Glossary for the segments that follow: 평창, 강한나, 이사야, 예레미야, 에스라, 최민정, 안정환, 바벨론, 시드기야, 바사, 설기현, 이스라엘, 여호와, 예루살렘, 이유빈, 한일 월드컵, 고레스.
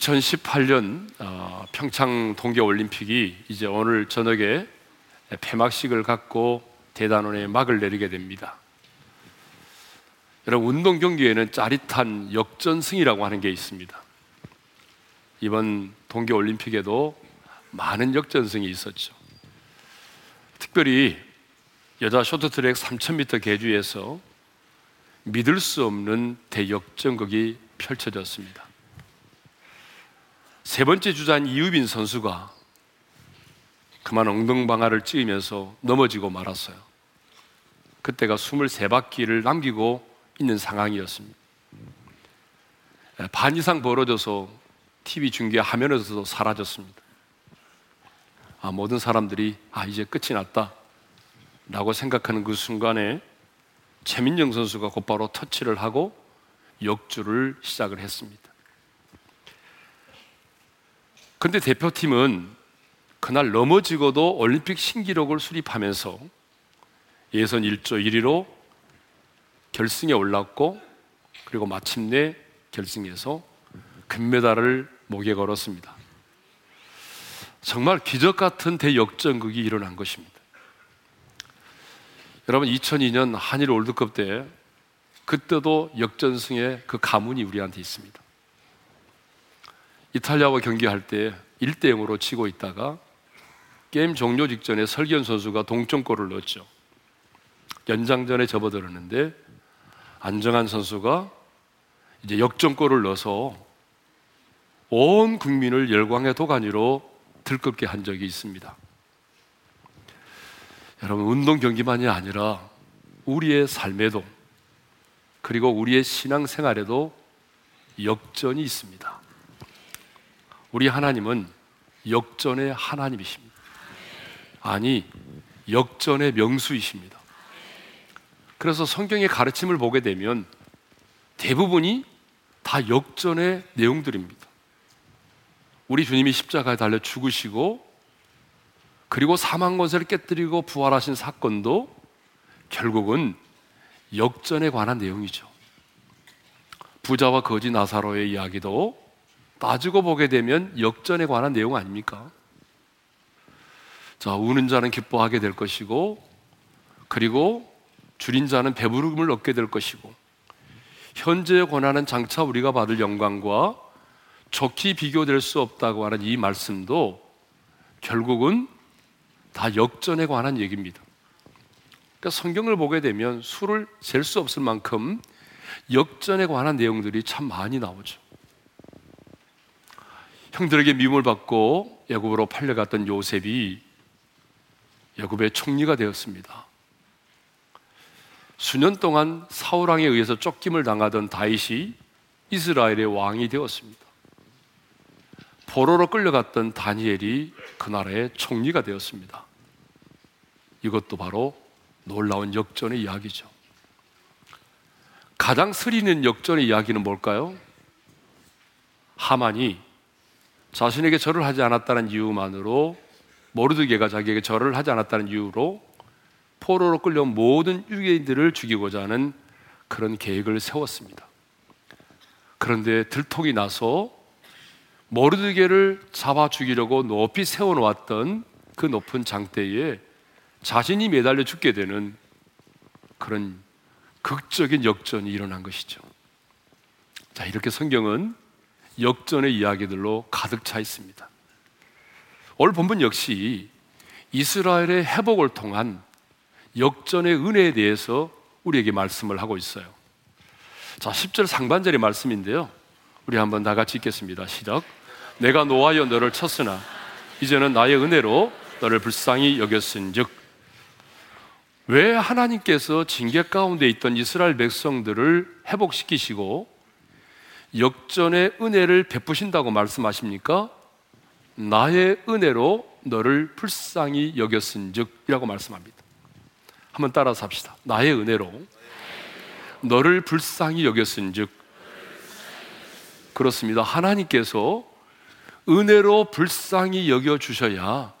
2018년 평창 동계올림픽이 이제 오늘 저녁에 폐막식을 갖고 대단원의 막을 내리게 됩니다. 여러분, 운동 경기에는 짜릿한 역전승이라고 하는 게 있습니다. 이번 동계올림픽에도 많은 역전승이 있었죠. 특별히 여자 쇼트트랙 3000m 계주에서 믿을 수 없는 대역전극이 펼쳐졌습니다. 세 번째 주자인 이유빈 선수가 그만 엉덩방아를 찧으면서 넘어지고 말았어요. 그때가 23바퀴를 남기고 있는 상황이었습니다. 반 이상 벌어져서 TV 중계 화면에서도 사라졌습니다. 모든 사람들이 이제 끝이 났다 라고 생각하는 그 순간에 최민정 선수가 곧바로 터치를 하고 역주를 시작을 했습니다. 근데 대표팀은 그날 넘어지고도 올림픽 신기록을 수립하면서 예선 1조 1위로 결승에 올랐고, 그리고 마침내 결승에서 금메달을 목에 걸었습니다. 정말 기적 같은 대역전극이 일어난 것입니다. 여러분, 2002년 한일 월드컵 때, 그때도 역전승의 그 가문이 우리한테 있습니다. 이탈리아와 경기할 때 1대0으로 치고 있다가 게임 종료 직전에 설기현 선수가 동점골을 넣었죠. 연장전에 접어들었는데 안정환 선수가 이제 역전골을 넣어서 온 국민을 열광의 도가니로 들끓게 한 적이 있습니다. 여러분, 운동 경기만이 아니라 우리의 삶에도, 그리고 우리의 신앙생활에도 역전이 있습니다. 우리 하나님은 역전의 하나님이십니다. 아니, 역전의 명수이십니다. 그래서 성경의 가르침을 보게 되면 대부분이 다 역전의 내용들입니다. 우리 주님이 십자가에 달려 죽으시고, 그리고 사망 권세를 깨뜨리고 부활하신 사건도 결국은 역전에 관한 내용이죠. 부자와 거지 나사로의 이야기도 따지고 보게 되면 역전에 관한 내용 아닙니까? 자, 우는 자는 기뻐하게 될 것이고, 그리고 줄인 자는 배부름을 얻게 될 것이고, 현재의 권한은 장차 우리가 받을 영광과 좋게 비교될 수 없다고 하는 이 말씀도 결국은 다 역전에 관한 얘기입니다. 그러니까 성경을 보게 되면 수를 셀 수 없을 만큼 역전에 관한 내용들이 참 많이 나오죠. 형들에게 미움을 받고 애굽으로 팔려갔던 요셉이 애굽의 총리가 되었습니다. 수년 동안 사울왕에 의해서 쫓김을 당하던 다윗이 이스라엘의 왕이 되었습니다. 포로로 끌려갔던 다니엘이 그 나라의 총리가 되었습니다. 이것도 바로 놀라운 역전의 이야기죠. 가장 스리는 역전의 이야기는 뭘까요? 하만이 자신에게 절을 하지 않았다는 이유만으로, 모르드게가 자기에게 절을 하지 않았다는 이유로 포로로 끌려온 모든 유대인들을 죽이고자 하는 그런 계획을 세웠습니다. 그런데 들통이 나서 모르드게를 잡아 죽이려고 높이 세워놓았던 그 높은 장대에 자신이 매달려 죽게 되는 그런 극적인 역전이 일어난 것이죠. 자, 이렇게 성경은 역전의 이야기들로 가득 차 있습니다. 오늘 본문 역시 이스라엘의 회복을 통한 역전의 은혜에 대해서 우리에게 말씀을 하고 있어요. 자, 10절 상반절의 말씀인데요, 우리 한번 다 같이 읽겠습니다. 시작. 내가 노하여 너를 쳤으나 이제는 나의 은혜로 너를 불쌍히 여겼은즉. 왜 하나님께서 징계 가운데 있던 이스라엘 백성들을 회복시키시고 역전의 은혜를 베푸신다고 말씀하십니까? 나의 은혜로 너를 불쌍히 여겼은즉 이라고 말씀합니다. 한번 따라서 합시다. 나의 은혜로 너를 불쌍히 여겼은즉. 그렇습니다. 하나님께서 은혜로 불쌍히 여겨주셔야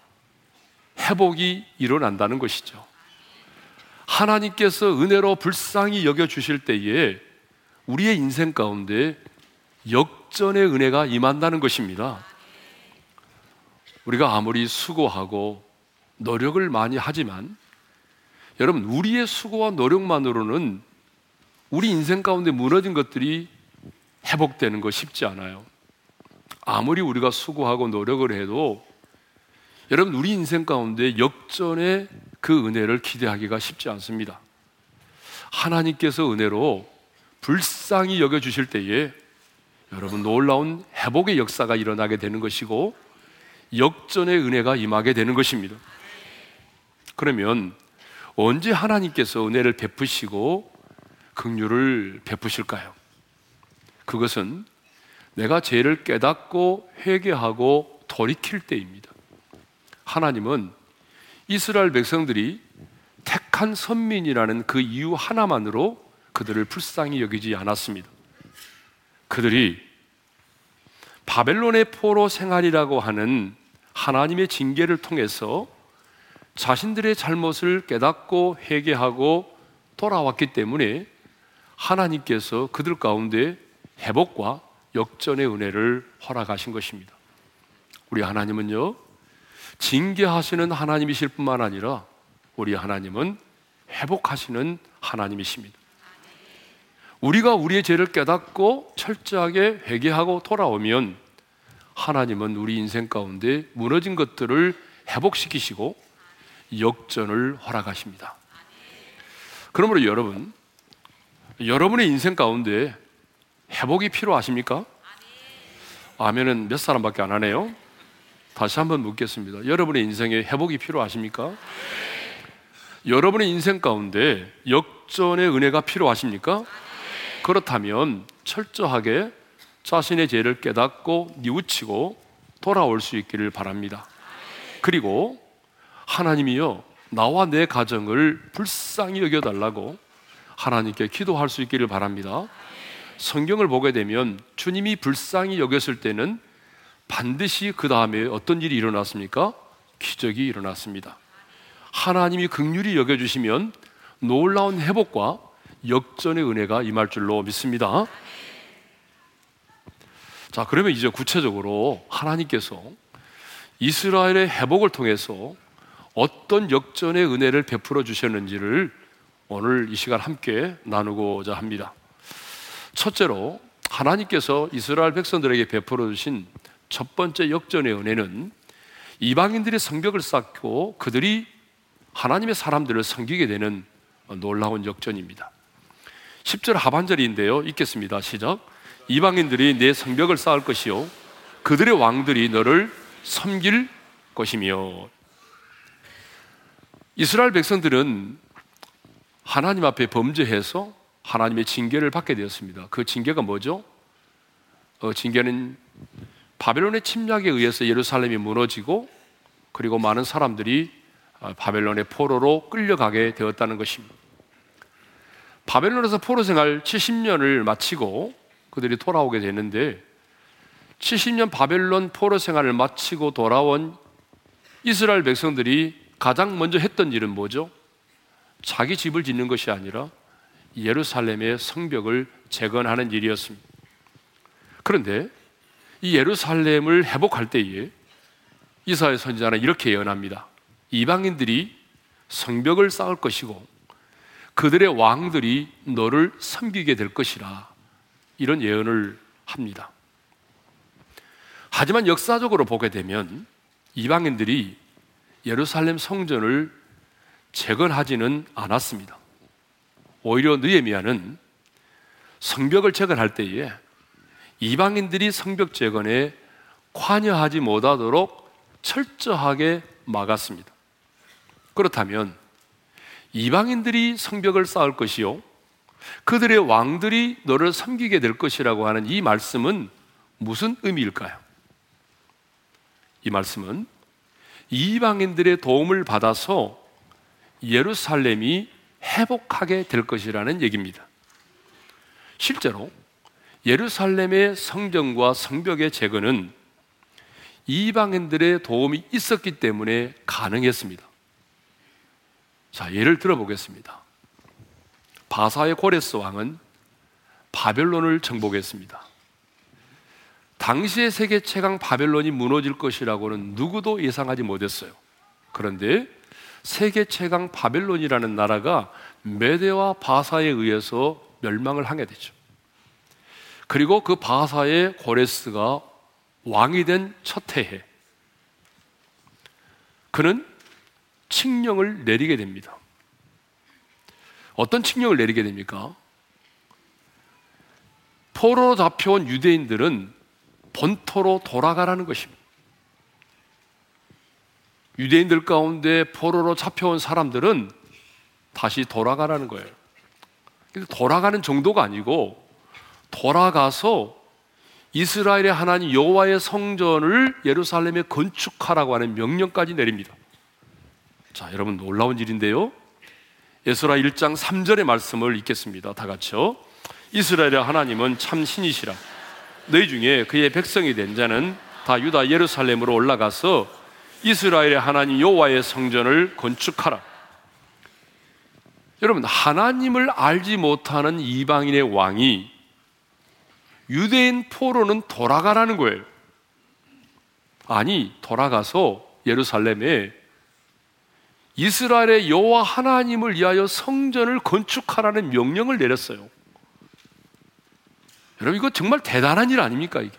회복이 일어난다는 것이죠. 하나님께서 은혜로 불쌍히 여겨주실 때에 우리의 인생 가운데 역전의 은혜가 임한다는 것입니다. 우리가 아무리 수고하고 노력을 많이 하지만 여러분, 우리의 수고와 노력만으로는 우리 인생 가운데 무너진 것들이 회복되는 거 쉽지 않아요. 아무리 우리가 수고하고 노력을 해도 여러분, 우리 인생 가운데 역전의 그 은혜를 기대하기가 쉽지 않습니다. 하나님께서 은혜로 불쌍히 여겨주실 때에 여러분, 놀라운 회복의 역사가 일어나게 되는 것이고 역전의 은혜가 임하게 되는 것입니다. 그러면 언제 하나님께서 은혜를 베푸시고 긍휼을 베푸실까요? 그것은 내가 죄를 깨닫고 회개하고 돌이킬 때입니다. 하나님은 이스라엘 백성들이 택한 선민이라는 그 이유 하나만으로 그들을 불쌍히 여기지 않았습니다. 그들이 바벨론의 포로 생활이라고 하는 하나님의 징계를 통해서 자신들의 잘못을 깨닫고 회개하고 돌아왔기 때문에 하나님께서 그들 가운데 회복과 역전의 은혜를 허락하신 것입니다. 우리 하나님은요, 징계하시는 하나님이실 뿐만 아니라 우리 하나님은 회복하시는 하나님이십니다. 우리가 우리의 죄를 깨닫고 철저하게 회개하고 돌아오면 하나님은 우리 인생 가운데 무너진 것들을 회복시키시고 역전을 허락하십니다. 그러므로 여러분, 여러분의 인생 가운데 회복이 필요하십니까? 아멘은 몇 사람밖에 안 하네요. 다시 한번 묻겠습니다. 여러분의 인생에 회복이 필요하십니까? 여러분의 인생 가운데 역전의 은혜가 필요하십니까? 그렇다면 철저하게 자신의 죄를 깨닫고 뉘우치고 돌아올 수 있기를 바랍니다. 그리고 하나님이요, 나와 내 가정을 불쌍히 여겨달라고 하나님께 기도할 수 있기를 바랍니다. 성경을 보게 되면 주님이 불쌍히 여겼을 때는 반드시 그 다음에 어떤 일이 일어났습니까? 기적이 일어났습니다. 하나님이 긍휼히 여겨주시면 놀라운 회복과 역전의 은혜가 임할 줄로 믿습니다. 자, 그러면 이제 구체적으로 하나님께서 이스라엘의 회복을 통해서 어떤 역전의 은혜를 베풀어 주셨는지를 오늘 이 시간 함께 나누고자 합니다. 첫째로 하나님께서 이스라엘 백성들에게 베풀어 주신 첫 번째 역전의 은혜는 이방인들이 성벽을 쌓고 그들이 하나님의 사람들을 섬기게 되는 놀라운 역전입니다. 10절 하반절인데요, 읽겠습니다. 시작. 이방인들이 내 성벽을 쌓을 것이요 그들의 왕들이 너를 섬길 것이며. 이스라엘 백성들은 하나님 앞에 범죄해서 하나님의 징계를 받게 되었습니다. 그 징계가 뭐죠? 징계는 바벨론의 침략에 의해서 예루살렘이 무너지고 그리고 많은 사람들이 바벨론의 포로로 끌려가게 되었다는 것입니다. 바벨론에서 포로 생활 70년을 마치고 그들이 돌아오게 되는데 70년 바벨론 포로 생활을 마치고 돌아온 이스라엘 백성들이 가장 먼저 했던 일은 뭐죠? 자기 집을 짓는 것이 아니라 예루살렘의 성벽을 재건하는 일이었습니다. 그런데 이 예루살렘을 회복할 때에 이사야 선지자는 이렇게 예언합니다. 이방인들이 성벽을 쌓을 것이고 그들의 왕들이 너를 섬기게 될 것이라, 이런 예언을 합니다. 하지만 역사적으로 보게 되면 이방인들이 예루살렘 성전을 재건하지는 않았습니다. 오히려 느헤미야는 성벽을 재건할 때에 이방인들이 성벽 재건에 관여하지 못하도록 철저하게 막았습니다. 그렇다면 이방인들이 성벽을 쌓을 것이요 그들의 왕들이 너를 섬기게 될 것이라고 하는 이 말씀은 무슨 의미일까요? 이 말씀은 이방인들의 도움을 받아서 예루살렘이 회복하게 될 것이라는 얘기입니다. 실제로 예루살렘의 성전과 성벽의 재건은 이방인들의 도움이 있었기 때문에 가능했습니다. 자, 예를 들어보겠습니다. 바사의 고레스 왕은 바벨론을 정복했습니다. 당시의 세계 최강 바벨론이 무너질 것이라고는 누구도 예상하지 못했어요. 그런데 세계 최강 바벨론이라는 나라가 메대와 바사에 의해서 멸망을 하게 되죠. 그리고 그 바사의 고레스가 왕이 된 첫 해에 그는 칙령을 내리게 됩니다. 어떤 칙령을 내리게 됩니까? 포로로 잡혀온 유대인들은 본토로 돌아가라는 것입니다. 유대인들 가운데 포로로 잡혀온 사람들은 다시 돌아가라는 거예요. 근데 돌아가는 정도가 아니고 돌아가서 이스라엘의 하나님 여호와의 성전을 예루살렘에 건축하라고 하는 명령까지 내립니다. 자, 여러분 놀라운 일인데요. 에스라 1장 3절의 말씀을 읽겠습니다. 다 같이요. 이스라엘의 하나님은 참 신이시라. 너희 중에 그의 백성이 된 자는 다 유다 예루살렘으로 올라가서 이스라엘의 하나님 여호와의 성전을 건축하라. 여러분, 하나님을 알지 못하는 이방인의 왕이 유대인 포로는 돌아가라는 거예요. 아니, 돌아가서 예루살렘에 이스라엘의 여호와 하나님을 위하여 성전을 건축하라는 명령을 내렸어요. 여러분, 이거 정말 대단한 일 아닙니까, 이게?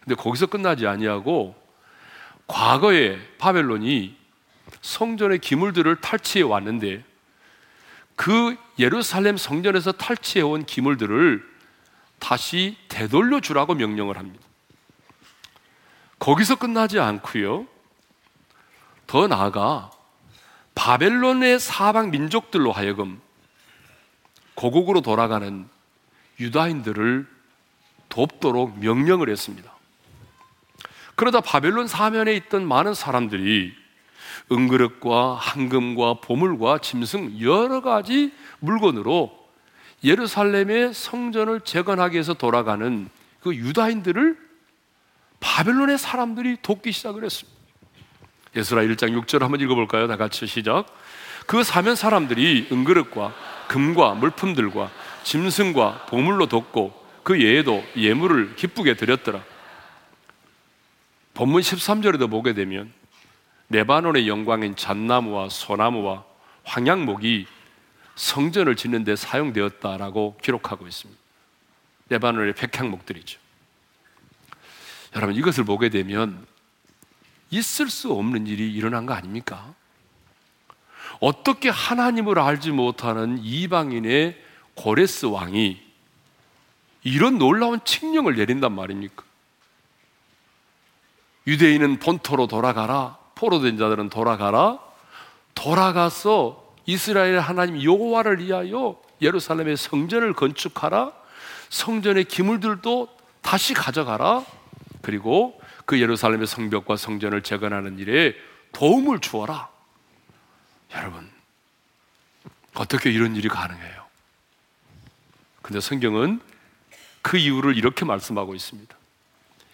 근데 거기서 끝나지 아니하고 과거에 바벨론이 성전의 기물들을 탈취해 왔는데 그 예루살렘 성전에서 탈취해 온 기물들을 다시 되돌려 주라고 명령을 합니다. 거기서 끝나지 않고요. 더 나아가 바벨론의 사방 민족들로 하여금 고국으로 돌아가는 유다인들을 돕도록 명령을 했습니다. 그러다 바벨론 사면에 있던 많은 사람들이 은그릇과 황금과 보물과 짐승 여러 가지 물건으로 예루살렘의 성전을 재건하기 위해서 돌아가는 그 유다인들을 바벨론의 사람들이 돕기 시작을 했습니다. 에스라 1장 6절 한번 읽어볼까요? 다 같이 시작. 그 사면 사람들이 은그릇과 금과 물품들과 짐승과 보물로 돕고 그 예에도 예물을 기쁘게 드렸더라. 본문 13절에도 보게 되면 레바논의 영광인 잣나무와 소나무와 황양목이 성전을 짓는 데 사용되었다라고 기록하고 있습니다. 레바논의 백향목들이죠. 여러분, 이것을 보게 되면 있을 수 없는 일이 일어난 거 아닙니까? 어떻게 하나님을 알지 못하는 이방인의 고레스 왕이 이런 놀라운 칙령을 내린단 말입니까? 유대인은 본토로 돌아가라, 포로된 자들은 돌아가라, 돌아가서 이스라엘 하나님 여호와를 위하여 예루살렘의 성전을 건축하라, 성전의 기물들도 다시 가져가라, 그리고 그 예루살렘의 성벽과 성전을 재건하는 일에 도움을 주어라. 여러분, 어떻게 이런 일이 가능해요? 근데 성경은 그 이유를 이렇게 말씀하고 있습니다.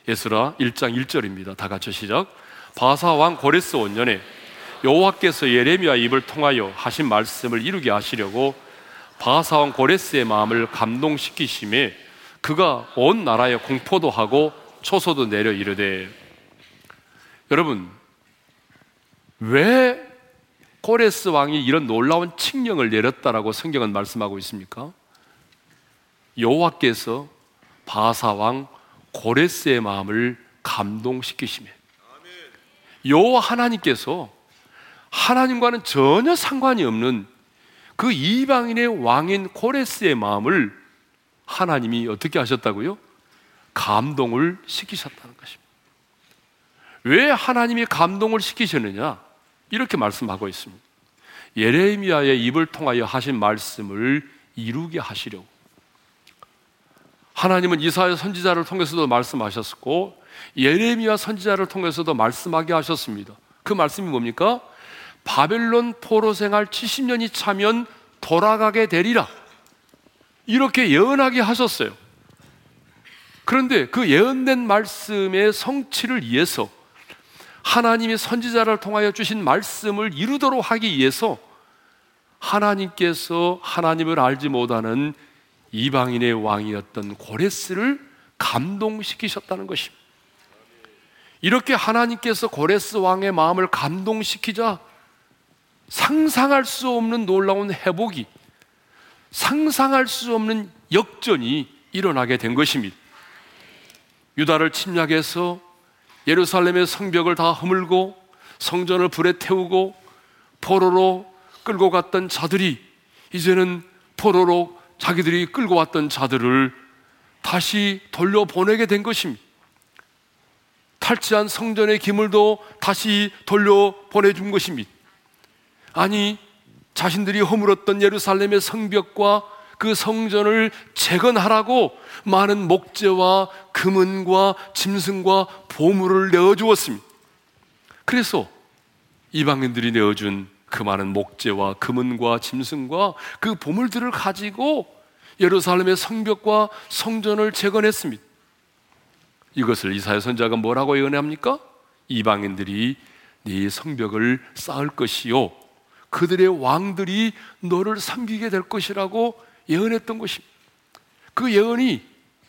에스라 1장 1절입니다. 다 같이 시작. 바사 왕 고레스 5년에 여호와께서 예레미야 입을 통하여 하신 말씀을 이루게 하시려고 바사 왕 고레스의 마음을 감동시키심에 그가 온 나라에 공포도 하고 초소도 내려 이르되. 여러분, 왜 고레스 왕이 이런 놀라운 칙령을 내렸다라고 성경은 말씀하고 있습니까? 여호와께서 바사왕 고레스의 마음을 감동시키시며, 여호와 하나님께서 하나님과는 전혀 상관이 없는 그 이방인의 왕인 고레스의 마음을 하나님이 어떻게 하셨다고요? 감동을 시키셨다는 것입니다. 왜 하나님이 감동을 시키셨느냐? 이렇게 말씀하고 있습니다. 예레미야의 입을 통하여 하신 말씀을 이루게 하시려고. 하나님은 이사야 선지자를 통해서도 말씀하셨고 예레미야 선지자를 통해서도 말씀하게 하셨습니다. 그 말씀이 뭡니까? 바벨론 포로 생활 70년이 차면 돌아가게 되리라, 이렇게 예언하게 하셨어요. 그런데 그 예언된 말씀의 성취를 위해서 하나님이 선지자를 통하여 주신 말씀을 이루도록 하기 위해서 하나님께서 하나님을 알지 못하는 이방인의 왕이었던 고레스를 감동시키셨다는 것입니다. 이렇게 하나님께서 고레스 왕의 마음을 감동시키자 상상할 수 없는 놀라운 회복이, 상상할 수 없는 역전이 일어나게 된 것입니다. 유다를 침략해서 예루살렘의 성벽을 다 허물고 성전을 불에 태우고 포로로 끌고 갔던 자들이 이제는 포로로 자기들이 끌고 왔던 자들을 다시 돌려보내게 된 것입니다. 탈취한 성전의 기물도 다시 돌려보내준 것입니다. 아니, 자신들이 허물었던 예루살렘의 성벽과 그 성전을 재건하라고 많은 목재와 금은과 짐승과 보물을 내어주었습니다. 그래서 이방인들이 내어준 그 많은 목재와 금은과 짐승과 그 보물들을 가지고 예루살렘의 성벽과 성전을 재건했습니다. 이것을 이사야 선지자가 뭐라고 예언합니까? 이방인들이 네 성벽을 쌓을 것이요 그들의 왕들이 너를 섬기게 될 것이라고 예언했던 것입니다. 그 예언이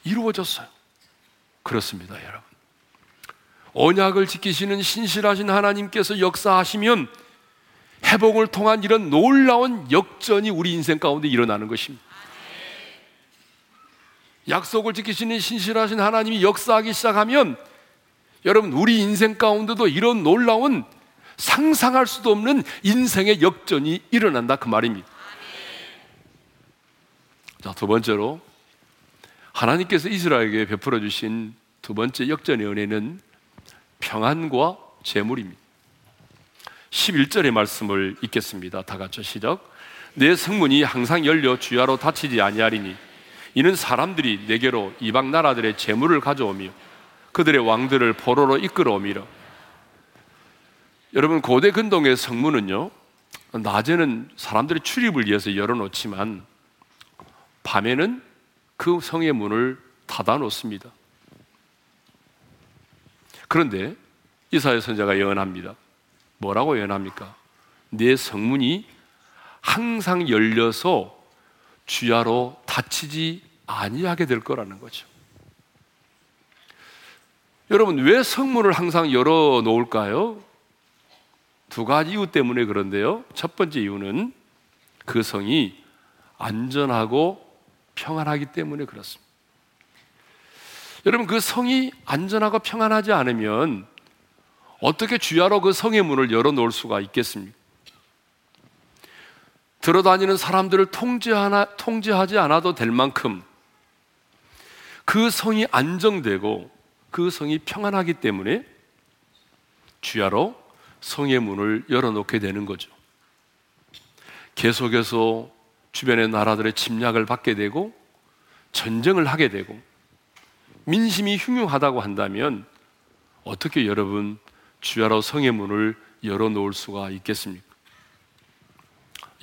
이루어졌어요. 그렇습니다, 여러분. 언약을 지키시는 신실하신 하나님께서 역사하시면 회복을 통한 이런 놀라운 역전이 우리 인생 가운데 일어나는 것입니다. 약속을 지키시는 신실하신 하나님이 역사하기 시작하면 여러분, 우리 인생 가운데도 이런 놀라운 상상할 수도 없는 인생의 역전이 일어난다, 그 말입니다. 자, 두 번째로 하나님께서 이스라엘에게 베풀어 주신 두 번째 역전의 은혜는 평안과 재물입니다. 11절의 말씀을 읽겠습니다. 다 같이 시작. 내 성문이 항상 열려 주야로 닫히지 아니하리니 이는 사람들이 내게로 이방 나라들의 재물을 가져오며 그들의 왕들을 포로로 이끌어오미라. 여러분, 고대 근동의 성문은요, 낮에는 사람들이 출입을 위해서 열어놓지만 밤에는 그 성의 문을 닫아놓습니다. 그런데 이사야 선지자가 예언합니다. 뭐라고 예언합니까? 내 성문이 항상 열려서 주야로 닫히지 아니하게 될 거라는 거죠. 여러분, 왜 성문을 항상 열어놓을까요? 두 가지 이유 때문에 그런데요, 첫 번째 이유는 그 성이 안전하고 평안하기 때문에 그렇습니다. 여러분, 그 성이 안전하고 평안하지 않으면 어떻게 주야로 그 성의 문을 열어놓을 수가 있겠습니까? 들어다니는 사람들을 통제하지 않아도 될 만큼 그 성이 안정되고 그 성이 평안하기 때문에 주야로 성의 문을 열어놓게 되는 거죠. 계속해서 주변의 나라들의 침략을 받게 되고 전쟁을 하게 되고 민심이 흉흉하다고 한다면 어떻게 여러분 주야로 성의 문을 열어놓을 수가 있겠습니까?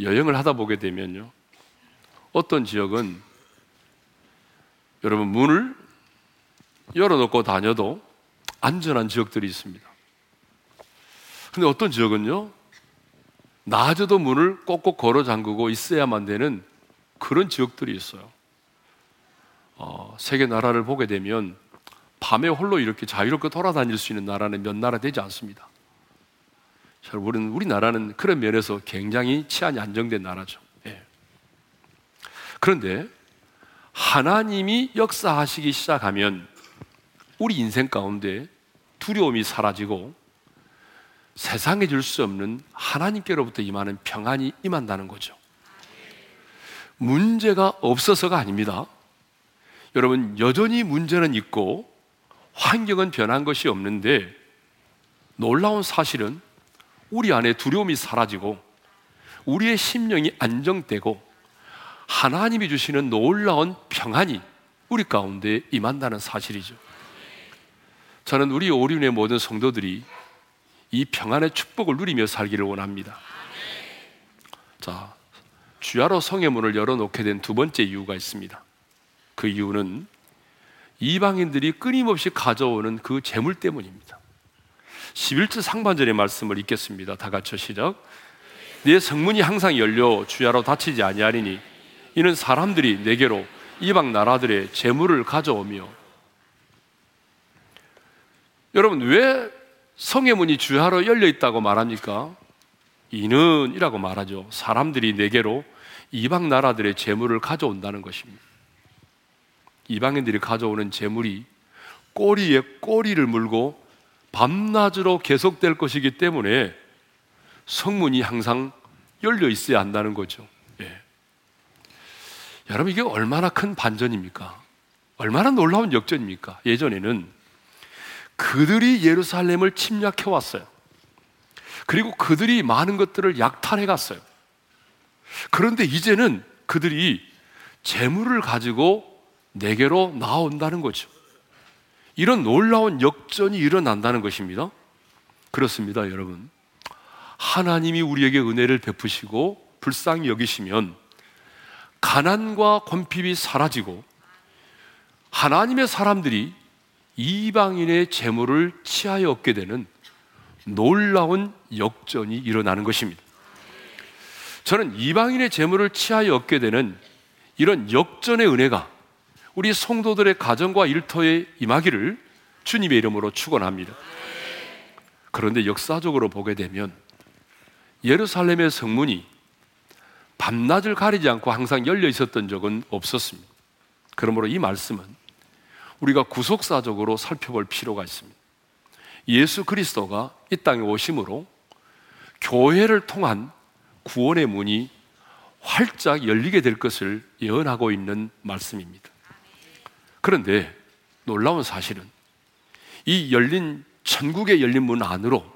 여행을 하다 보게 되면요, 어떤 지역은 여러분 문을 열어놓고 다녀도 안전한 지역들이 있습니다. 근데 어떤 지역은요, 낮에도 문을 꼭꼭 걸어 잠그고 있어야만 되는 그런 지역들이 있어요. 세계 나라를 보게 되면 밤에 홀로 이렇게 자유롭게 돌아다닐 수 있는 나라는 몇 나라 되지 않습니다. 우리나라는 그런 면에서 굉장히 치안이 안정된 나라죠. 예. 그런데 하나님이 역사하시기 시작하면 우리 인생 가운데 두려움이 사라지고 세상에 줄 수 없는 하나님께로부터 임하는 평안이 임한다는 거죠. 문제가 없어서가 아닙니다. 여러분, 여전히 문제는 있고 환경은 변한 것이 없는데 놀라운 사실은 우리 안에 두려움이 사라지고 우리의 심령이 안정되고 하나님이 주시는 놀라운 평안이 우리 가운데 임한다는 사실이죠. 저는 우리 오륜의 모든 성도들이 이 평안의 축복을 누리며 살기를 원합니다. 자, 주야로 성의 문을 열어놓게 된 두 번째 이유가 있습니다. 그 이유는 이방인들이 끊임없이 가져오는 그 재물 때문입니다. 11절 상반절의 말씀을 읽겠습니다. 다 같이 시작. 네 성문이 항상 열려 주야로 닫히지 아니하리니 이는 사람들이 내게로 이방 나라들의 재물을 가져오며. 여러분, 왜 성의 문이 주야로 열려있다고 말합니까? 이는 이라고 말하죠. 사람들이 내게로 이방 나라들의 재물을 가져온다는 것입니다. 이방인들이 가져오는 재물이 꼬리에 꼬리를 물고 밤낮으로 계속될 것이기 때문에 성문이 항상 열려 있어야 한다는 거죠. 예. 여러분, 이게 얼마나 큰 반전입니까? 얼마나 놀라운 역전입니까? 예전에는 그들이 예루살렘을 침략해 왔어요. 그리고 그들이 많은 것들을 약탈해 갔어요. 그런데 이제는 그들이 재물을 가지고 내게로 나아온다는 거죠. 이런 놀라운 역전이 일어난다는 것입니다. 그렇습니다, 여러분. 하나님이 우리에게 은혜를 베푸시고 불쌍히 여기시면 가난과 곤핍이 사라지고 하나님의 사람들이 이방인의 재물을 취하여 얻게 되는 놀라운 역전이 일어나는 것입니다. 저는 이방인의 재물을 취하여 얻게 되는 이런 역전의 은혜가 우리 성도들의 가정과 일터에 임하기를 주님의 이름으로 축원합니다. 그런데 역사적으로 보게 되면 예루살렘의 성문이 밤낮을 가리지 않고 항상 열려 있었던 적은 없었습니다. 그러므로 이 말씀은 우리가 구속사적으로 살펴볼 필요가 있습니다. 예수 그리스도가 이 땅에 오심으로 교회를 통한 구원의 문이 활짝 열리게 될 것을 예언하고 있는 말씀입니다. 그런데 놀라운 사실은 이 열린 천국의 열린 문 안으로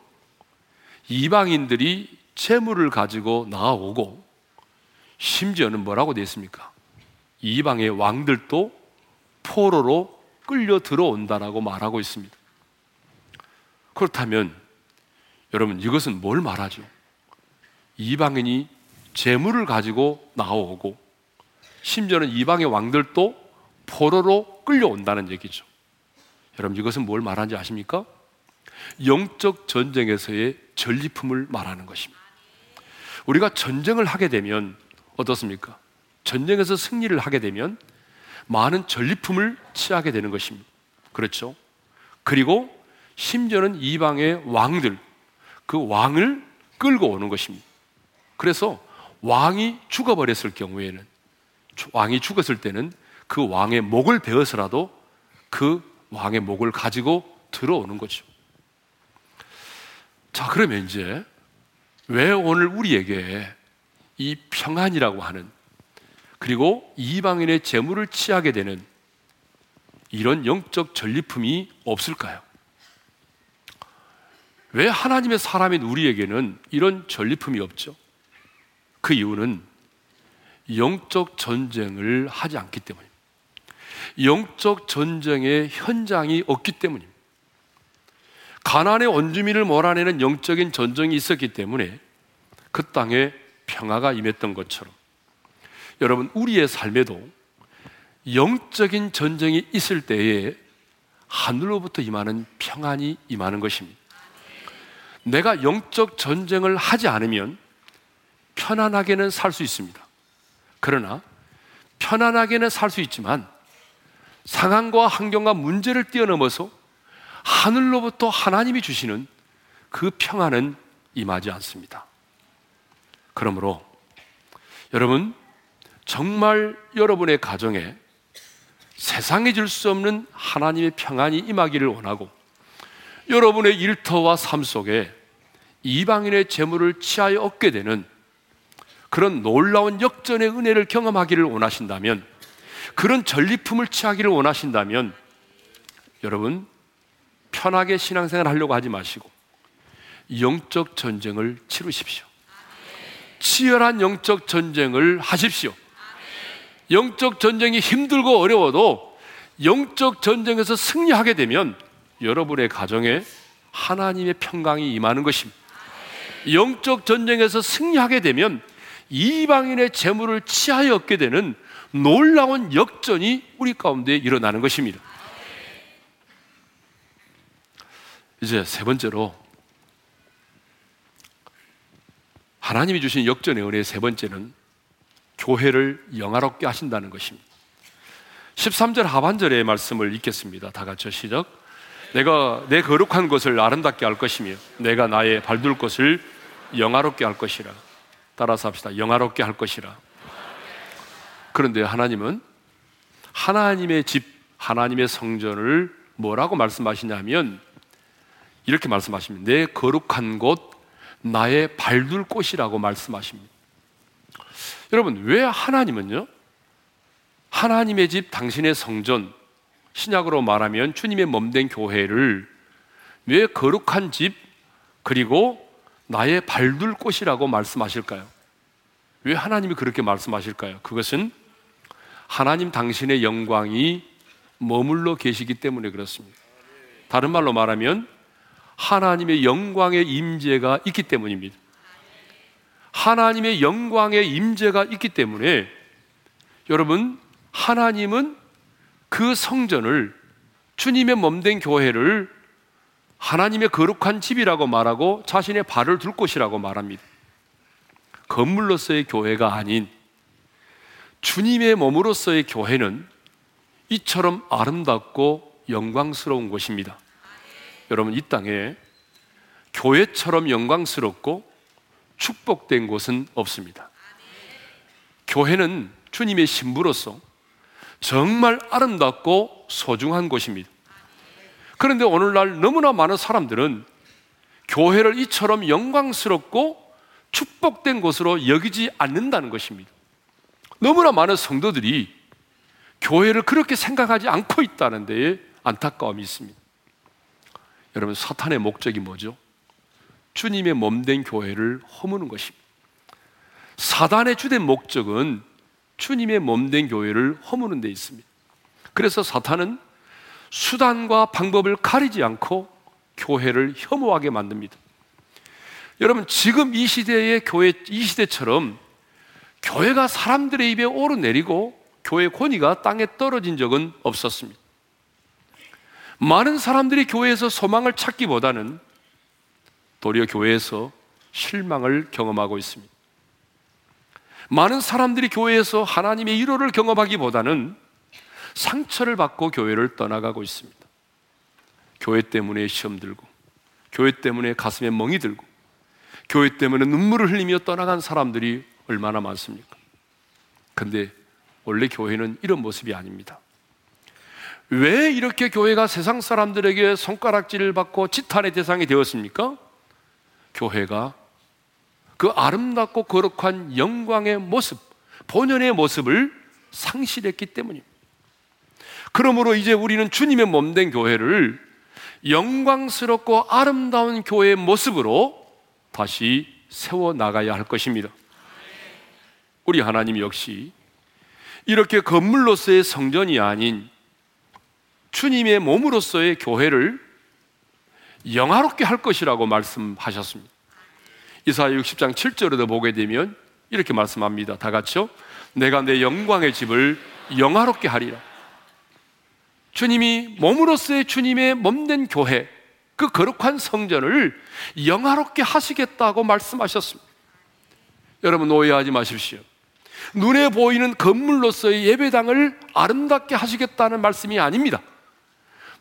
이방인들이 재물을 가지고 나아오고 심지어는 뭐라고 되어 있습니까? 이방의 왕들도 포로로 끌려 들어온다라고 말하고 있습니다. 그렇다면 여러분, 이것은 뭘 말하죠? 이방인이 재물을 가지고 나오고 심지어는 이방의 왕들도 포로로 끌려온다는 얘기죠. 여러분, 이것은 뭘 말하는지 아십니까? 영적 전쟁에서의 전리품을 말하는 것입니다. 우리가 전쟁을 하게 되면 어떻습니까? 전쟁에서 승리를 하게 되면 많은 전리품을 취하게 되는 것입니다. 그렇죠? 그리고 심지어는 이방의 왕들, 그 왕을 끌고 오는 것입니다. 그래서 왕이 죽어버렸을 경우에는, 왕이 죽었을 때는 그 왕의 목을 베어서라도 그 왕의 목을 가지고 들어오는 거죠. 자, 그러면 이제 왜 오늘 우리에게 이 평안이라고 하는, 그리고 이방인의 재물을 취하게 되는 이런 영적 전리품이 없을까요? 왜 하나님의 사람인 우리에게는 이런 전리품이 없죠? 그 이유는 영적 전쟁을 하지 않기 때문입니다. 영적 전쟁의 현장이 없기 때문입니다. 가나안의 원주민을 몰아내는 영적인 전쟁이 있었기 때문에 그 땅에 평화가 임했던 것처럼 여러분, 우리의 삶에도 영적인 전쟁이 있을 때에 하늘로부터 임하는 평안이 임하는 것입니다. 내가 영적 전쟁을 하지 않으면 편안하게는 살 수 있습니다. 그러나 편안하게는 살 수 있지만 상황과 환경과 문제를 뛰어넘어서 하늘로부터 하나님이 주시는 그 평안은 임하지 않습니다. 그러므로 여러분, 정말 여러분의 가정에 세상에 줄 수 없는 하나님의 평안이 임하기를 원하고 여러분의 일터와 삶 속에 이방인의 재물을 취하여 얻게 되는 그런 놀라운 역전의 은혜를 경험하기를 원하신다면, 그런 전리품을 취하기를 원하신다면 여러분, 편하게 신앙생활 하려고 하지 마시고 영적 전쟁을 치르십시오. 치열한 영적 전쟁을 하십시오. 영적 전쟁이 힘들고 어려워도 영적 전쟁에서 승리하게 되면 여러분의 가정에 하나님의 평강이 임하는 것입니다. 영적 전쟁에서 승리하게 되면 이방인의 재물을 취하여 얻게 되는 놀라운 역전이 우리 가운데 일어나는 것입니다. 이제 세 번째로, 하나님이 주신 역전의 은혜의 세 번째는 교회를 영화롭게 하신다는 것입니다. 13절 하반절의 말씀을 읽겠습니다. 다 같이 시작. 내가 내 거룩한 것을 아름답게 할 것이며 내가 나의 발둘 것을 영화롭게 할 것이라. 따라서 합시다. 영화롭게 할 것이라. 그런데 하나님은 하나님의 집, 하나님의 성전을 뭐라고 말씀하시냐면 이렇게 말씀하십니다. 내 거룩한 곳, 나의 발둘 곳이라고 말씀하십니다. 여러분, 왜 하나님은요? 하나님의 집, 당신의 성전, 신약으로 말하면 주님의 몸된 교회를 왜 거룩한 집, 그리고 나의 발둘 곳이라고 말씀하실까요? 왜 하나님이 그렇게 말씀하실까요? 그것은 하나님 당신의 영광이 머물러 계시기 때문에 그렇습니다. 다른 말로 말하면 하나님의 영광의 임재가 있기 때문입니다. 하나님의 영광의 임재가 있기 때문에 여러분, 하나님은 그 성전을, 주님의 몸된 교회를 하나님의 거룩한 집이라고 말하고 자신의 발을 둘 곳이라고 말합니다. 건물로서의 교회가 아닌 주님의 몸으로서의 교회는 이처럼 아름답고 영광스러운 곳입니다. 여러분, 이 땅에 교회처럼 영광스럽고 축복된 곳은 없습니다. 교회는 주님의 신부로서 정말 아름답고 소중한 곳입니다. 그런데 오늘날 너무나 많은 사람들은 교회를 이처럼 영광스럽고 축복된 곳으로 여기지 않는다는 것입니다. 너무나 많은 성도들이 교회를 그렇게 생각하지 않고 있다는 데에 안타까움이 있습니다. 여러분, 사탄의 목적이 뭐죠? 주님의 몸된 교회를 허무는 것입니다. 사단의 주된 목적은 주님의 몸된 교회를 허무는 데 있습니다. 그래서 사탄은 수단과 방법을 가리지 않고 교회를 혐오하게 만듭니다. 여러분, 지금 이 시대의 교회, 이 시대처럼 교회가 사람들의 입에 오르내리고 교회 권위가 땅에 떨어진 적은 없었습니다. 많은 사람들이 교회에서 소망을 찾기보다는 도리어 교회에서 실망을 경험하고 있습니다. 많은 사람들이 교회에서 하나님의 위로를 경험하기보다는 상처를 받고 교회를 떠나가고 있습니다. 교회 때문에 시험 들고, 교회 때문에 가슴에 멍이 들고, 교회 때문에 눈물을 흘리며 떠나간 사람들이 얼마나 많습니까? 근데 원래 교회는 이런 모습이 아닙니다. 왜 이렇게 교회가 세상 사람들에게 손가락질을 받고 지탄의 대상이 되었습니까? 교회가 그 아름답고 거룩한 영광의 모습, 본연의 모습을 상실했기 때문입니다. 그러므로 이제 우리는 주님의 몸된 교회를 영광스럽고 아름다운 교회의 모습으로 다시 세워나가야 할 것입니다. 우리 하나님 역시 이렇게 건물로서의 성전이 아닌 주님의 몸으로서의 교회를 영화롭게 할 것이라고 말씀하셨습니다. 이사야 60장 7절에도 보게 되면 이렇게 말씀합니다. 다 같이요. 내가 내 영광의 집을 영화롭게 하리라. 주님이 몸으로서의 주님의 몸된 교회, 그 거룩한 성전을 영화롭게 하시겠다고 말씀하셨습니다. 여러분, 오해하지 마십시오. 눈에 보이는 건물로서의 예배당을 아름답게 하시겠다는 말씀이 아닙니다.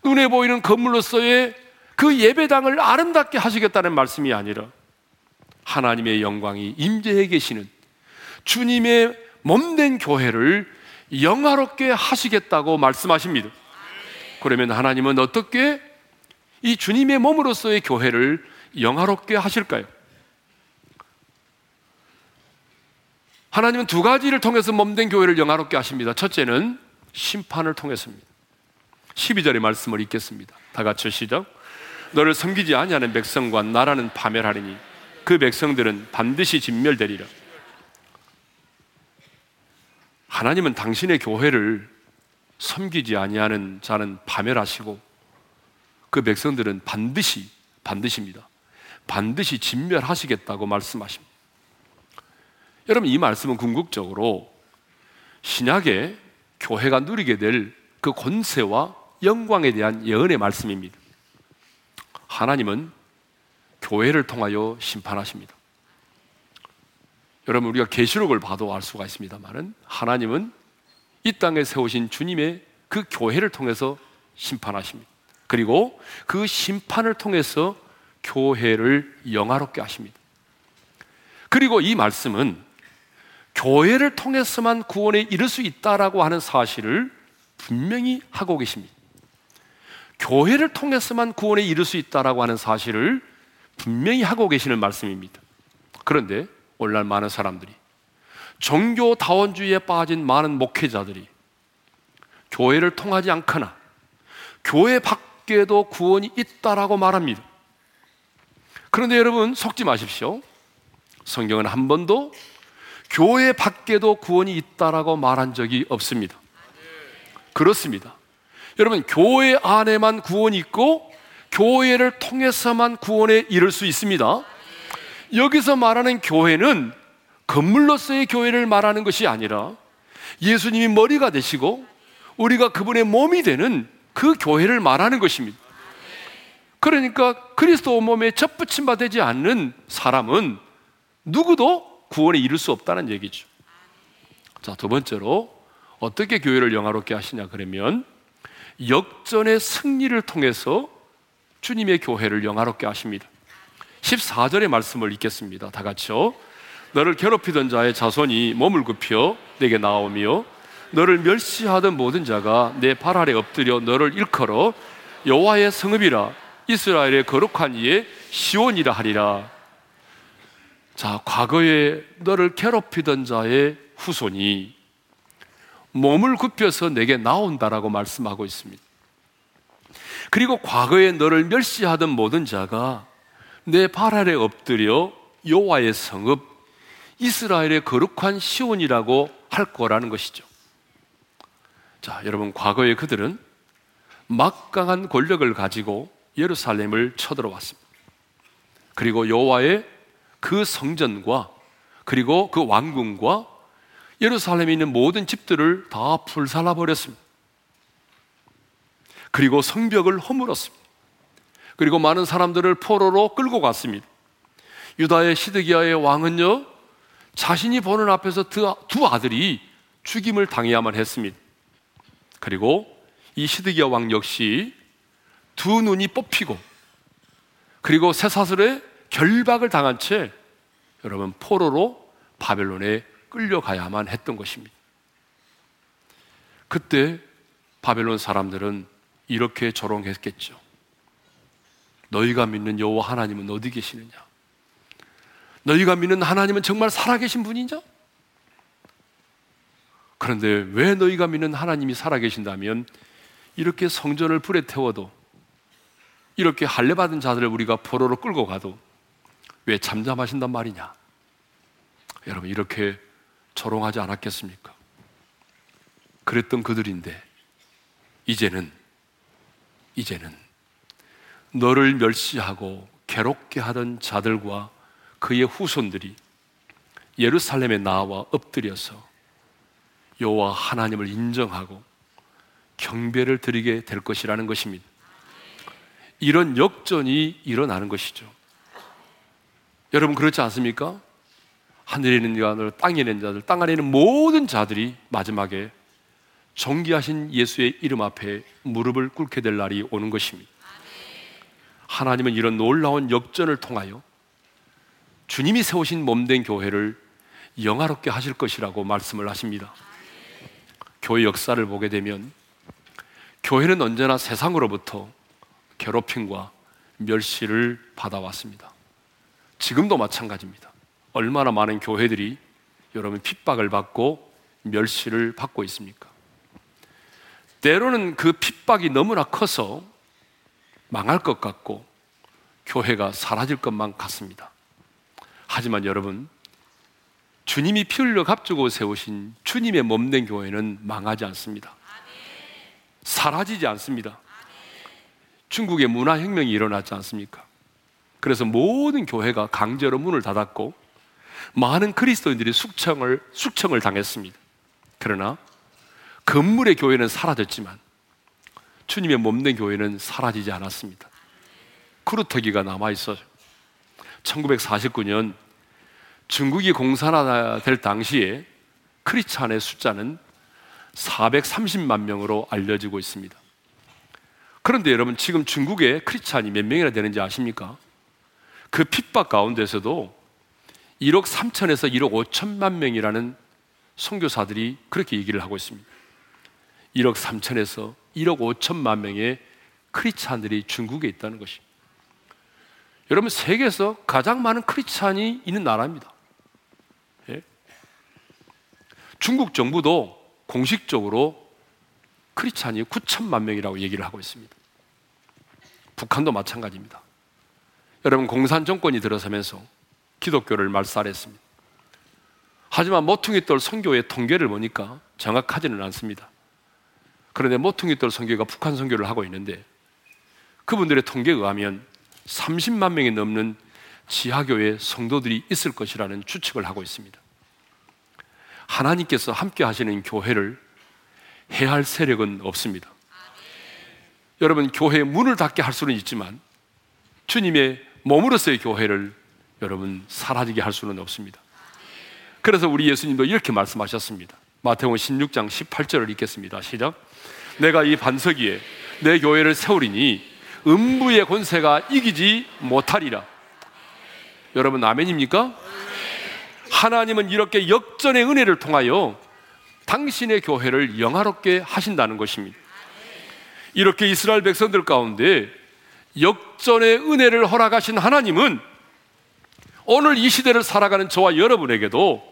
눈에 보이는 건물로서의 그 예배당을 아름답게 하시겠다는 말씀이 아니라 하나님의 영광이 임재해 계시는 주님의 몸된 교회를 영화롭게 하시겠다고 말씀하십니다. 그러면 하나님은 어떻게 이 주님의 몸으로서의 교회를 영화롭게 하실까요? 하나님은 두 가지를 통해서 몸된 교회를 영화롭게 하십니다. 첫째는 심판을 통해서입니다. 12절의 말씀을 읽겠습니다. 다 같이 시작. 너를 섬기지 아니하는 백성과 나라는 파멸하리니 그 백성들은 반드시 진멸되리라. 하나님은 당신의 교회를 섬기지 아니하는 자는 파멸하시고 그 백성들은 반드시입니다. 반드시 진멸하시겠다고 말씀하십니다. 여러분, 이 말씀은 궁극적으로 신약에 교회가 누리게 될 그 권세와 영광에 대한 예언의 말씀입니다. 하나님은 교회를 통하여 심판하십니다. 여러분, 우리가 계시록을 봐도 알 수가 있습니다만은 하나님은 이 땅에 세우신 주님의 그 교회를 통해서 심판하십니다. 그리고 그 심판을 통해서 교회를 영화롭게 하십니다. 그리고 이 말씀은 교회를 통해서만 구원에 이를 수 있다라고 하는 사실을 분명히 하고 계십니다. 교회를 통해서만 구원에 이를 수 있다라고 하는 사실을 분명히 하고 계시는 말씀입니다. 그런데 오늘날 많은 사람들이, 종교다원주의에 빠진 많은 목회자들이 교회를 통하지 않거나 교회 밖에도 구원이 있다라고 말합니다. 그런데 여러분 속지 마십시오. 성경은 한 번도 교회 밖에도 구원이 있다라고 말한 적이 없습니다. 그렇습니다. 여러분, 교회 안에만 구원이 있고 교회를 통해서만 구원에 이를 수 있습니다. 여기서 말하는 교회는 건물로서의 교회를 말하는 것이 아니라 예수님이 머리가 되시고 우리가 그분의 몸이 되는 그 교회를 말하는 것입니다. 그러니까 그리스도 몸에 접붙임 바 되지 않는 사람은 누구도 구원에 이를 수 없다는 얘기죠. 자, 두 번째로 어떻게 교회를 영화롭게 하시냐 그러면 역전의 승리를 통해서 주님의 교회를 영화롭게 하십니다. 14절의 말씀을 읽겠습니다. 다 같이요. 너를 괴롭히던 자의 자손이 몸을 굽혀 내게 나오며 너를 멸시하던 모든 자가 내 발 아래 엎드려 너를 일컬어 여호와의 성읍이라 이스라엘의 거룩한 이의 시온이라 하리라. 자, 과거에 너를 괴롭히던 자의 후손이 몸을 굽혀서 내게 나온다라고 말씀하고 있습니다. 그리고 과거에 너를 멸시하던 모든 자가 내 발 아래 엎드려 여호와의 성읍 이스라엘의 거룩한 시온이라고 할 거라는 것이죠. 자, 여러분, 과거에 그들은 막강한 권력을 가지고 예루살렘을 쳐들어왔습니다. 그리고 여호와의 그 성전과 그리고 그 왕궁과 예루살렘에 있는 모든 집들을 다 불살라버렸습니다. 그리고 성벽을 허물었습니다. 그리고 많은 사람들을 포로로 끌고 갔습니다. 유다의 시드기야의 왕은요, 자신이 보는 앞에서 두 아들이 죽임을 당해야만 했습니다. 그리고 이 시드기야 왕 역시 두 눈이 뽑히고 그리고 쇠사슬에 결박을 당한 채 여러분 포로로 바벨론에 끌려가야만 했던 것입니다. 그때 바벨론 사람들은 이렇게 조롱했겠죠. 너희가 믿는 여호와 하나님은 어디 계시느냐? 너희가 믿는 하나님은 정말 살아계신 분이냐? 그런데 왜 너희가 믿는 하나님이 살아계신다면 이렇게 성전을 불에 태워도 이렇게 할례받은 자들을 우리가 포로로 끌고 가도 왜 잠잠하신단 말이냐? 여러분, 이렇게 조롱하지 않았겠습니까? 그랬던 그들인데 이제는 너를 멸시하고 괴롭게 하던 자들과 그의 후손들이 예루살렘에 나와 엎드려서 여호와 하나님을 인정하고 경배를 드리게 될 것이라는 것입니다. 이런 역전이 일어나는 것이죠. 여러분, 그렇지 않습니까? 하늘에 있는 자들, 땅에 있는 자들, 땅 안에 있는 모든 자들이 마지막에 존귀하신 예수의 이름 앞에 무릎을 꿇게 될 날이 오는 것입니다. 하나님은 이런 놀라운 역전을 통하여 주님이 세우신 몸된 교회를 영화롭게 하실 것이라고 말씀을 하십니다. 교회 역사를 보게 되면 교회는 언제나 세상으로부터 괴롭힘과 멸시를 받아왔습니다. 지금도 마찬가지입니다. 얼마나 많은 교회들이 여러분 핍박을 받고 멸시를 받고 있습니까? 때로는 그 핍박이 너무나 커서 망할 것 같고 교회가 사라질 것만 같습니다. 하지만 여러분, 주님이 피 흘려 값주고 세우신 주님의 몸된 교회는 망하지 않습니다. 사라지지 않습니다. 중국의 문화혁명이 일어났지 않습니까? 그래서 모든 교회가 강제로 문을 닫았고 많은 그리스도인들이 숙청을 당했습니다. 그러나 건물의 교회는 사라졌지만 주님의 몸된 교회는 사라지지 않았습니다. 구루터기가 남아있어요. 1949년 중국이 공산화될 당시에 크리스찬의 숫자는 430만 명으로 알려지고 있습니다. 그런데 여러분 지금 중국에 크리스찬이 몇 명이나 되는지 아십니까? 그 핍박 가운데서도 1억 3천에서 1억 5천만 명이라는 선교사들이 그렇게 얘기를 하고 있습니다. 1억 3천에서 1억 5천만 명의 크리스찬들이 중국에 있다는 것입니다. 여러분 세계에서 가장 많은 크리스찬이 있는 나라입니다. 예? 중국 정부도 공식적으로 크리스찬이 9천만 명이라고 얘기를 하고 있습니다. 북한도 마찬가지입니다. 여러분 공산 정권이 들어서면서 기독교를 말살했습니다. 하지만 모퉁이돌 선교의 통계를 보니까 정확하지는 않습니다. 그런데 모퉁이돌 선교가 북한 선교를 하고 있는데 그분들의 통계에 의하면 30만 명이 넘는 지하교회 성도들이 있을 것이라는 추측을 하고 있습니다. 하나님께서 함께 하시는 교회를 해할 세력은 없습니다. 여러분 교회의 문을 닫게 할 수는 있지만 주님의 몸으로서의 교회를 여러분 사라지게 할 수는 없습니다. 그래서 우리 예수님도 이렇게 말씀하셨습니다. 마태복음 16장 18절을 읽겠습니다. 시작. 내가 이 반석 위에 내 교회를 세우리니 음부의 권세가 이기지 못하리라. 여러분 아멘입니까? 하나님은 이렇게 역전의 은혜를 통하여 당신의 교회를 영화롭게 하신다는 것입니다. 이렇게 이스라엘 백성들 가운데 역전의 은혜를 허락하신 하나님은 오늘 이 시대를 살아가는 저와 여러분에게도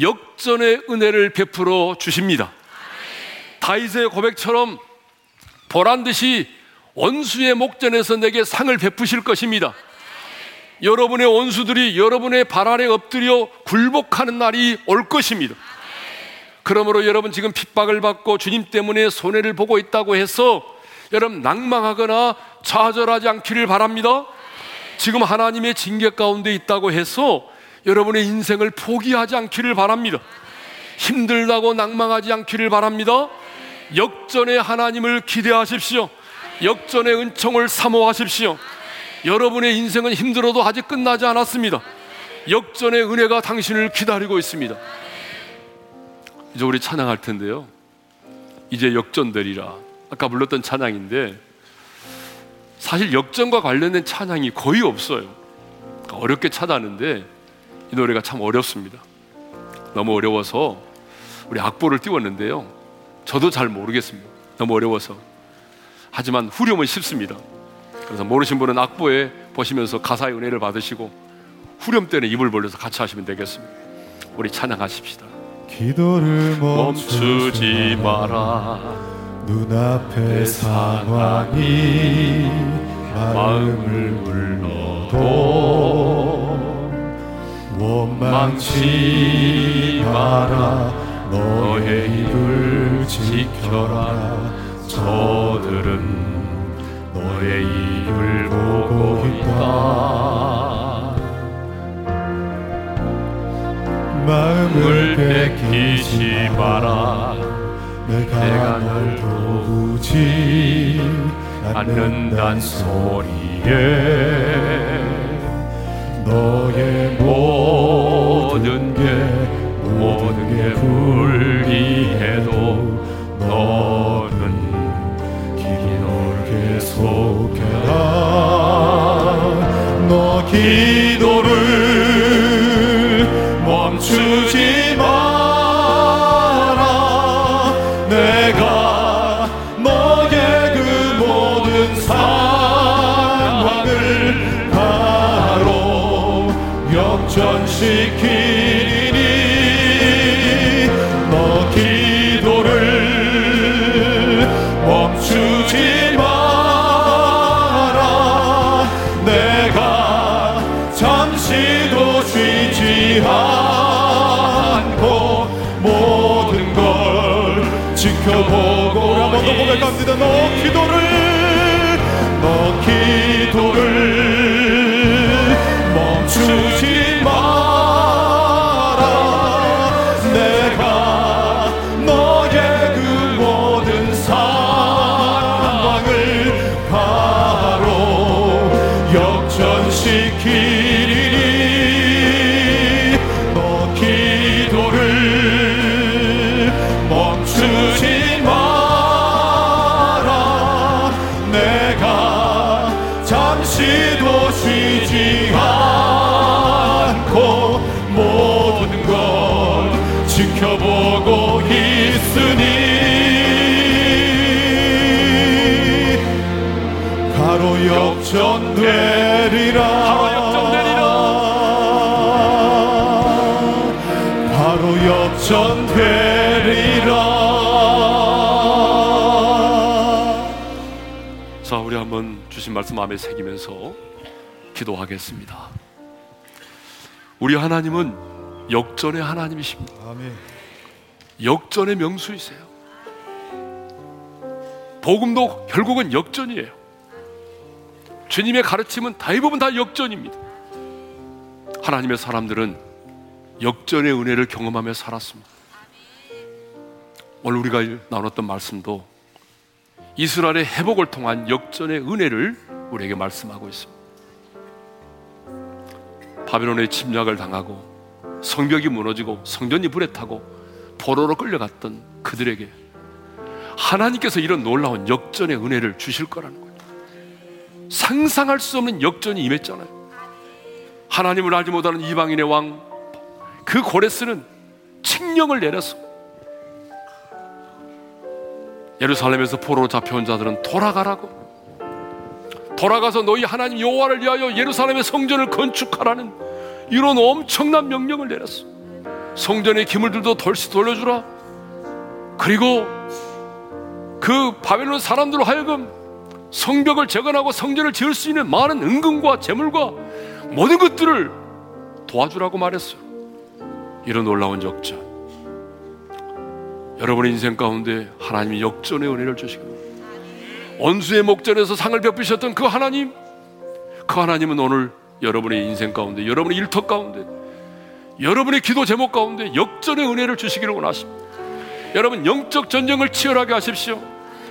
역전의 은혜를 베풀어 주십니다. 다윗의 고백처럼 보란듯이 원수의 목전에서 내게 상을 베푸실 것입니다. 여러분의 원수들이 여러분의 발 아래 엎드려 굴복하는 날이 올 것입니다. 그러므로 여러분 지금 핍박을 받고 주님 때문에 손해를 보고 있다고 해서 여러분 낙망하거나 좌절하지 않기를 바랍니다. 지금 하나님의 징계 가운데 있다고 해서 여러분의 인생을 포기하지 않기를 바랍니다. 힘들다고 낙망하지 않기를 바랍니다. 역전의 하나님을 기대하십시오. 역전의 은총을 사모하십시오. 여러분의 인생은 힘들어도 아직 끝나지 않았습니다. 역전의 은혜가 당신을 기다리고 있습니다. 이제 우리 찬양할 텐데요, 이제 역전되리라, 아까 불렀던 찬양인데 사실 역전과 관련된 찬양이 거의 없어요. 어렵게 찾아왔는데 이 노래가 참 어렵습니다. 너무 어려워서 우리 악보를 띄웠는데요, 저도 잘 모르겠습니다. 너무 어려워서. 하지만 후렴은 쉽습니다. 그래서 모르신 분은 악보에 보시면서 가사의 은혜를 받으시고 후렴 때는 입을 벌려서 같이 하시면 되겠습니다. 우리 찬양하십시다. 기도를 멈추지 마라. 눈앞의 상황이 마음을 물러도 원망치 마라. 너의 입을 지켜라. 저들은 너의 입을 보고 있다. 마음을 뺏기지 마라. 내가 널 도우지 않는단 소리에 너의 모든 게 불리해도 너는 속해라. 너 기도를 멈추지 마라. 내가 너의 그 모든 상황을 바로 역전시키라. 너 기도를 멈추지 마라. 내가 너의 그 모든 상황을 바로 역전시키리니. 너 기도를 멈추지 마라. 바로 역전되리라. 자, 우리 한번 주신 말씀 마음에 새기면서 기도하겠습니다. 우리 하나님은 역전의 하나님이십니다. 아멘. 역전의 명수이세요. 복음도 결국은 역전이에요. 주님의 가르침은 대부분 다 역전입니다. 하나님의 사람들은 역전의 은혜를 경험하며 살았습니다. 오늘 우리가 나눴던 말씀도 이스라엘의 회복을 통한 역전의 은혜를 우리에게 말씀하고 있습니다. 바벨론의 침략을 당하고 성벽이 무너지고 성전이 불에 타고 포로로 끌려갔던 그들에게 하나님께서 이런 놀라운 역전의 은혜를 주실 거라는 거예요. 상상할 수 없는 역전이 임했잖아요. 하나님을 알지 못하는 이방인의 왕 그 고레스는 칙령을 내려서 예루살렘에서 포로로 잡혀온 자들은 돌아가라고, 돌아가서 너희 하나님 여호와를 위하여 예루살렘의 성전을 건축하라는 이런 엄청난 명령을 내렸어. 성전의 기물들도 돌시 돌려주라. 그리고 그 바벨론 사람들로 하여금 성벽을 재건하고 성전을 지을 수 있는 많은 은금과 재물과 모든 것들을 도와주라고 말했어요. 이런 놀라운 역전, 여러분의 인생 가운데 하나님이 역전의 은혜를 주시고 원수의 목전에서 상을 베푸셨던 그 하나님, 그 하나님은 오늘 여러분의 인생 가운데, 여러분의 일터 가운데, 여러분의 기도 제목 가운데 역전의 은혜를 주시기를 원하십니다. 여러분, 영적 전쟁을 치열하게 하십시오.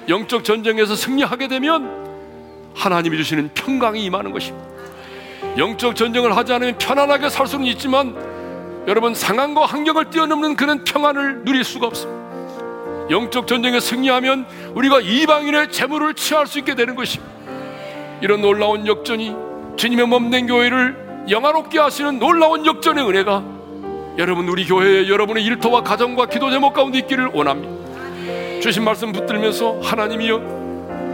영적 전쟁에서 승리하게 되면 하나님이 주시는 평강이 임하는 것입니다. 영적 전쟁을 하지 않으면 편안하게 살 수는 있지만 여러분, 상황과 환경을 뛰어넘는 그런 평안을 누릴 수가 없습니다. 영적 전쟁에 승리하면 우리가 이방인의 재물을 취할 수 있게 되는 것입니다. 이런 놀라운 역전이, 주님의 몸된 교회를 영화롭게 하시는 놀라운 역전의 은혜가 여러분, 우리 교회에 여러분의 일터와 가정과 기도 제목 가운데 있기를 원합니다. 주신 말씀 붙들면서 하나님이여,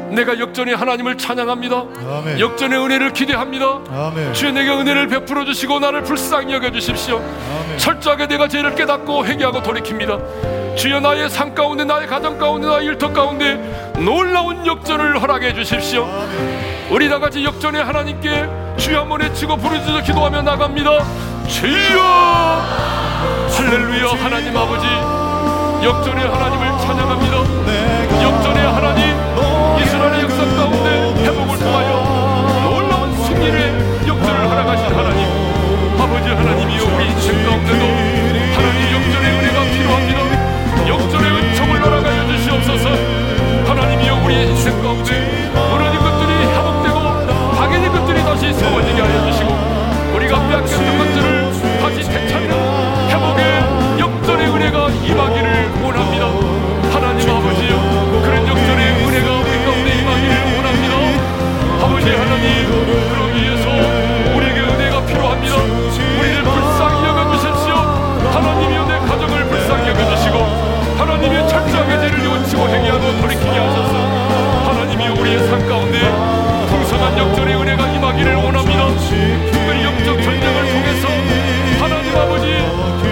내가 역전의 하나님을 찬양합니다. 아멘. 역전의 은혜를 기대합니다. 아멘. 주여, 내게 은혜를 베풀어 주시고 나를 불쌍히 여겨주십시오. 아멘. 철저하게 내가 죄를 깨닫고 회개하고 돌이킵니다. 주여, 나의 삶 가운데, 나의 가정 가운데, 나의 일터 가운데 놀라운 역전을 허락해 주십시오. 아멘. 우리 다같이 역전의 하나님께 주여 한번 외치고 부르짖어 기도하며 나갑니다. 주여, 할렐루야. 하나님 아버지, 역전의 하나님을 찬양합니다. 역전의 하나님, 이스라엘의 역사 가운데 회복을 통하여 놀라운 승리의 역전을 허락하신 하나님 아버지, 하나님이여, 우리 인생 가운데도 하나님 역전의 은혜가 필요합니다. 역전의 은총을 허락하여 주시옵소서. 하나님이여, 우리 인생 가운데 무너진 것들이 회복되고 박해진 것들이 다시 세워지게 하여 주시고 우리가 빼앗겼던 것들을 다시 되찾는 회복의 역전의 은혜가 임하기를 원합니다. 하나님 아버지여, 그런 역전의 은혜가 아버지 하나님, 그러기 위해서 우리에게 은혜가 필요합니다. 우리를 불쌍히 여겨주십시오. 하나님이여, 내 가정을 불쌍히 여겨주시고 하나님이여, 철저하게 죄를 요치고 행위하고 돌이키게 하셔서 하나님이여, 우리의 삶 가운데 풍성한 역전의 은혜가 임하기를 원합니다. 특별히 영적 전쟁을 통해서 하나님 아버지,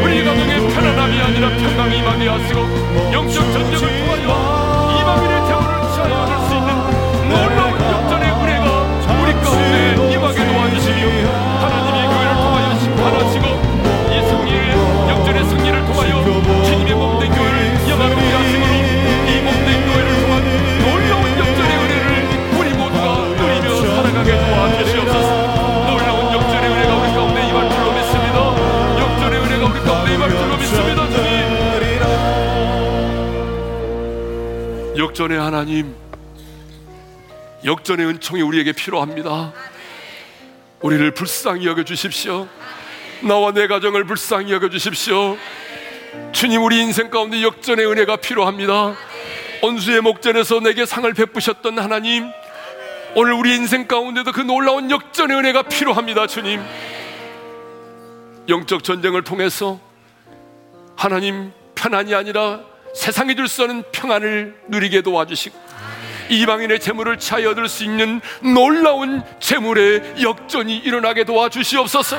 우리 가정의 편안함이 아니라 평강이 임하게 하시고 영적 전쟁을 통하여 이방인의 대우를 취하여 얻을 수 있는 놀라운 역전의 은혜 가운데 임하게 도와주시며 하나님의 교회를 통하여 심판하시고 이 승리의 역전의 승리를 통하여 주님의 몸된 교회를 영화롭게 하심으로 이 몸된 교회를 통한 놀라운 역전의 은혜를 우리 모두가 누리며 살아가게 도와주시옵소서. 놀라운 역전의 은혜가 우리 가운데 임할 줄로 믿습니다. 역전의 은혜가 우리 가운데 임할 줄로 믿습니다. 주님, 역전의 하나님, 역전의 은총이 우리에게 필요합니다. 우리를 불쌍히 여겨주십시오. 나와 내 가정을 불쌍히 여겨주십시오. 주님, 우리 인생 가운데 역전의 은혜가 필요합니다. 원수의 목전에서 내게 상을 베푸셨던 하나님, 오늘 우리 인생 가운데도 그 놀라운 역전의 은혜가 필요합니다. 주님, 영적 전쟁을 통해서 하나님, 편안이 아니라 세상이 줄 수 없는 평안을 누리게 도와주시고 이방인의 재물을 차이 얻을 수 있는 놀라운 재물의 역전이 일어나게 도와주시옵소서.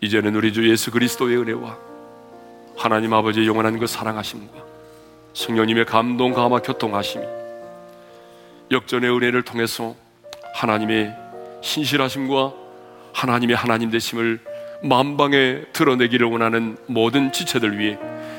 이제는 우리 주 예수 그리스도의 은혜와 하나님 아버지의 영원한 그 사랑하심과 성령님의 감동 감화 교통하심이 역전의 은혜를 통해서 하나님의 신실하심과 하나님의 하나님 되심을 만방에 드러내기를 원하는 모든 지체들 위해